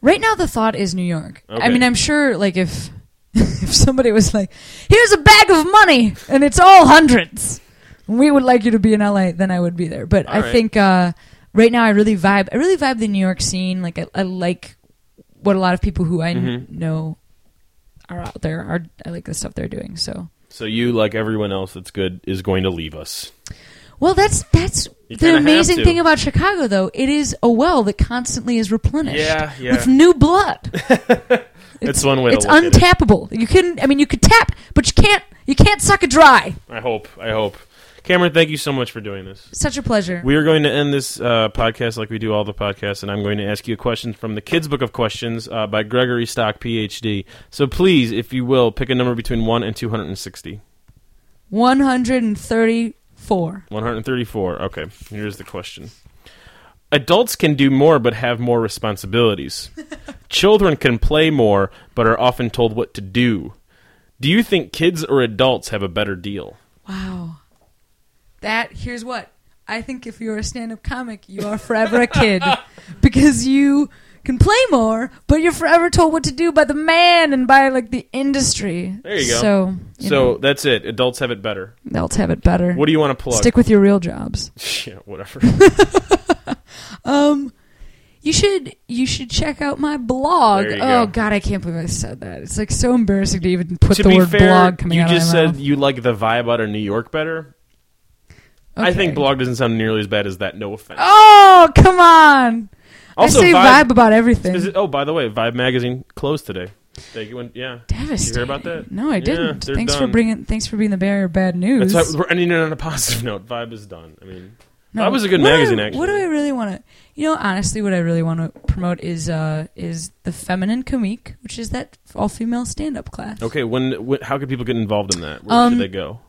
Right now, the thought is New York. Okay. I mean, I'm sure, like, if. If somebody was like, here's a bag of money, and it's all hundreds, and we would like you to be in L A, then I would be there. But all I right. think uh, right now I really vibe. I really vibe the New York scene. Like I, I like what a lot of people who I mm-hmm. know are out there. Are I like the stuff they're doing. So, so you, like everyone else that's good, is going to leave us. Well, that's that's the amazing thing about Chicago, though. It is a well that constantly is replenished yeah, yeah. with new blood. It's, it's one way. It's to look untappable. At it. You can. I mean, you could tap, but you can't. You can't suck it dry. I hope. I hope. Cameron, thank you so much for doing this. Such a pleasure. We are going to end this uh, podcast like we do all the podcasts, and I'm going to ask you a question from the Kids Book of Questions uh, by Gregory Stock, P H D. So please, if you will, pick a number between one and two hundred and sixty. One hundred and thirty-four. One hundred and thirty-four. Okay. Here's the question. Adults can do more but have more responsibilities. Children can play more but are often told what to do. Do you think kids or adults have a better deal? Wow. That, here's what. I think if you're a stand-up comic, you are forever a kid. Because you can play more, but you're forever told what to do by the man and by like the industry. There you go. So, you so know. That's it. Adults have it better. Adults have it better. What do you want to plug? Stick with your real jobs. Yeah, whatever. Um, you should you should check out my blog. Oh go. God, I can't believe I said that. It's like so embarrassing to even put to the word fair, blog coming out of my mouth. You just said you like the vibe out of New York better. Okay. I think blog doesn't sound nearly as bad as that. No offense. Oh come on! Also, I say vibe, vibe about everything. Is it, oh, by the way, Vibe magazine closed today. They went, yeah. Devastating. Did you hear about that? No, I didn't. Yeah, thanks done. for bringing. Thanks for being the bearer of bad news. That's how, we're ending it on a positive note. Vibe is done. I mean. No, that was a good magazine, I, actually. What do I really want to... You know, honestly, what I really want to promote is uh, is the Feminine Comique, which is that all-female stand-up class. Okay, when, when how can people get involved in that? Where um, should they go?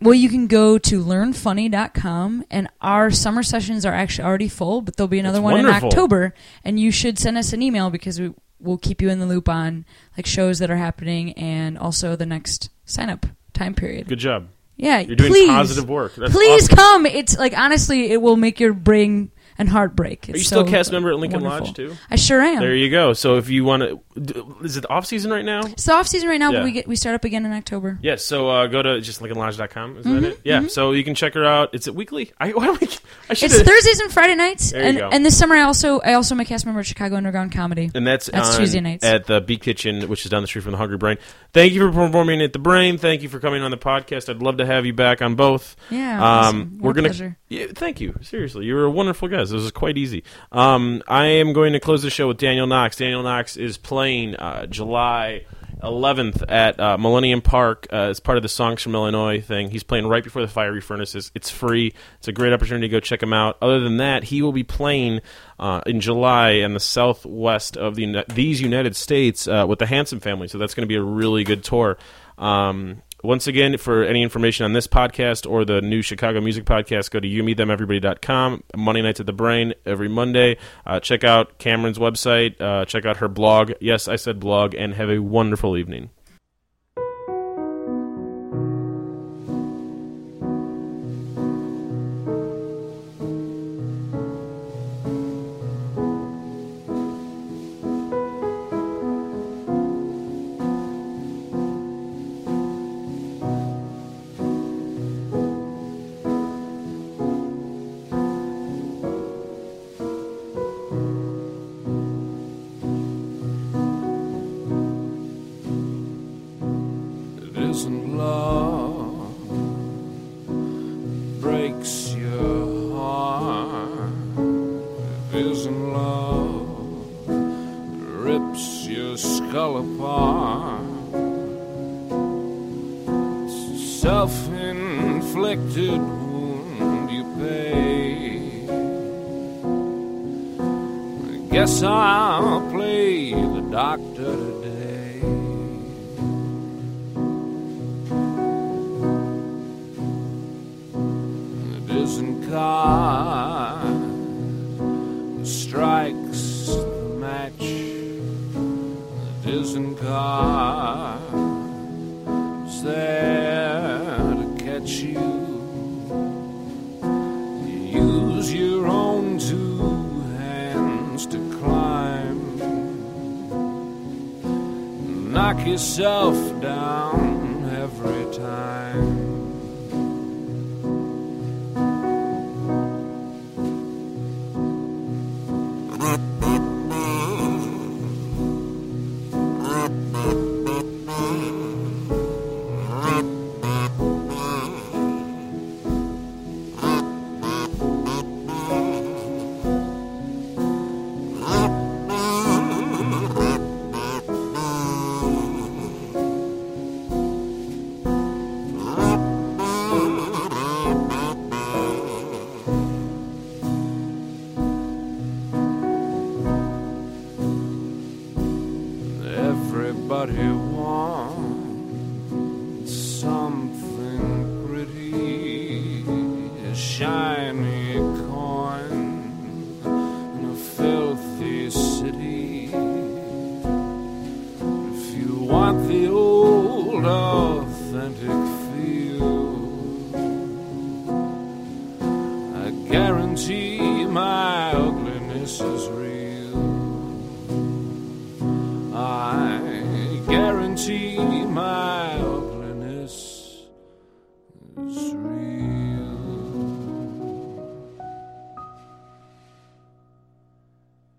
Well, you can go to learn funny dot com, and our summer sessions are actually already full, but there'll be another That's one wonderful. in October, and you should send us an email because we, we'll keep you in the loop on like shows that are happening and also the next sign-up time period. Good job. Yeah, you're doing please, positive work. That's please awesome. Come. It's like honestly, it will make your brain and heartbreak. It's Are you still so a cast member at Lincoln wonderful. Lodge, too? I sure am. There you go. So if you want to... Is it off-season right now? It's off-season right now, yeah. but we get we start up again in October. Yes, yeah, so uh, go to just lincoln lodge dot com. Is mm-hmm, that it? Yeah, mm-hmm. So you can check her out. It's weekly. I, why don't we, I it's Thursdays and Friday nights. There you and, go. And this summer, I also I also am a cast member at Chicago Underground Comedy. And that's, that's on, Tuesday nights. At the Bee Kitchen, which is down the street from the Hungry Brain. Thank you for performing at the Brain. Thank you for coming on the podcast. I'd love to have you back on both. Yeah, awesome. um, we're gonna, pleasure. Yeah, thank you. Seriously, you were a wonderful guest. This was quite easy. Um, I am going to close the show with Daniel Knox. Daniel Knox is playing uh, July eleventh at uh, Millennium Park uh, as part of the Songs from Illinois thing. He's playing right before the Fiery Furnaces. It's free. It's a great opportunity to go check him out. Other than that, he will be playing uh, in July in the southwest of the these United States uh, with the Hanson family. So that's going to be a really good tour. Um, once again, for any information on this podcast or the new Chicago Music Podcast, go to you meet them everybody dot com. Monday nights at the Brain every Monday. Uh, check out Cameron's website. Uh, check out her blog. Yes, I said blog. And have a wonderful evening. Guarantee my ugliness is real.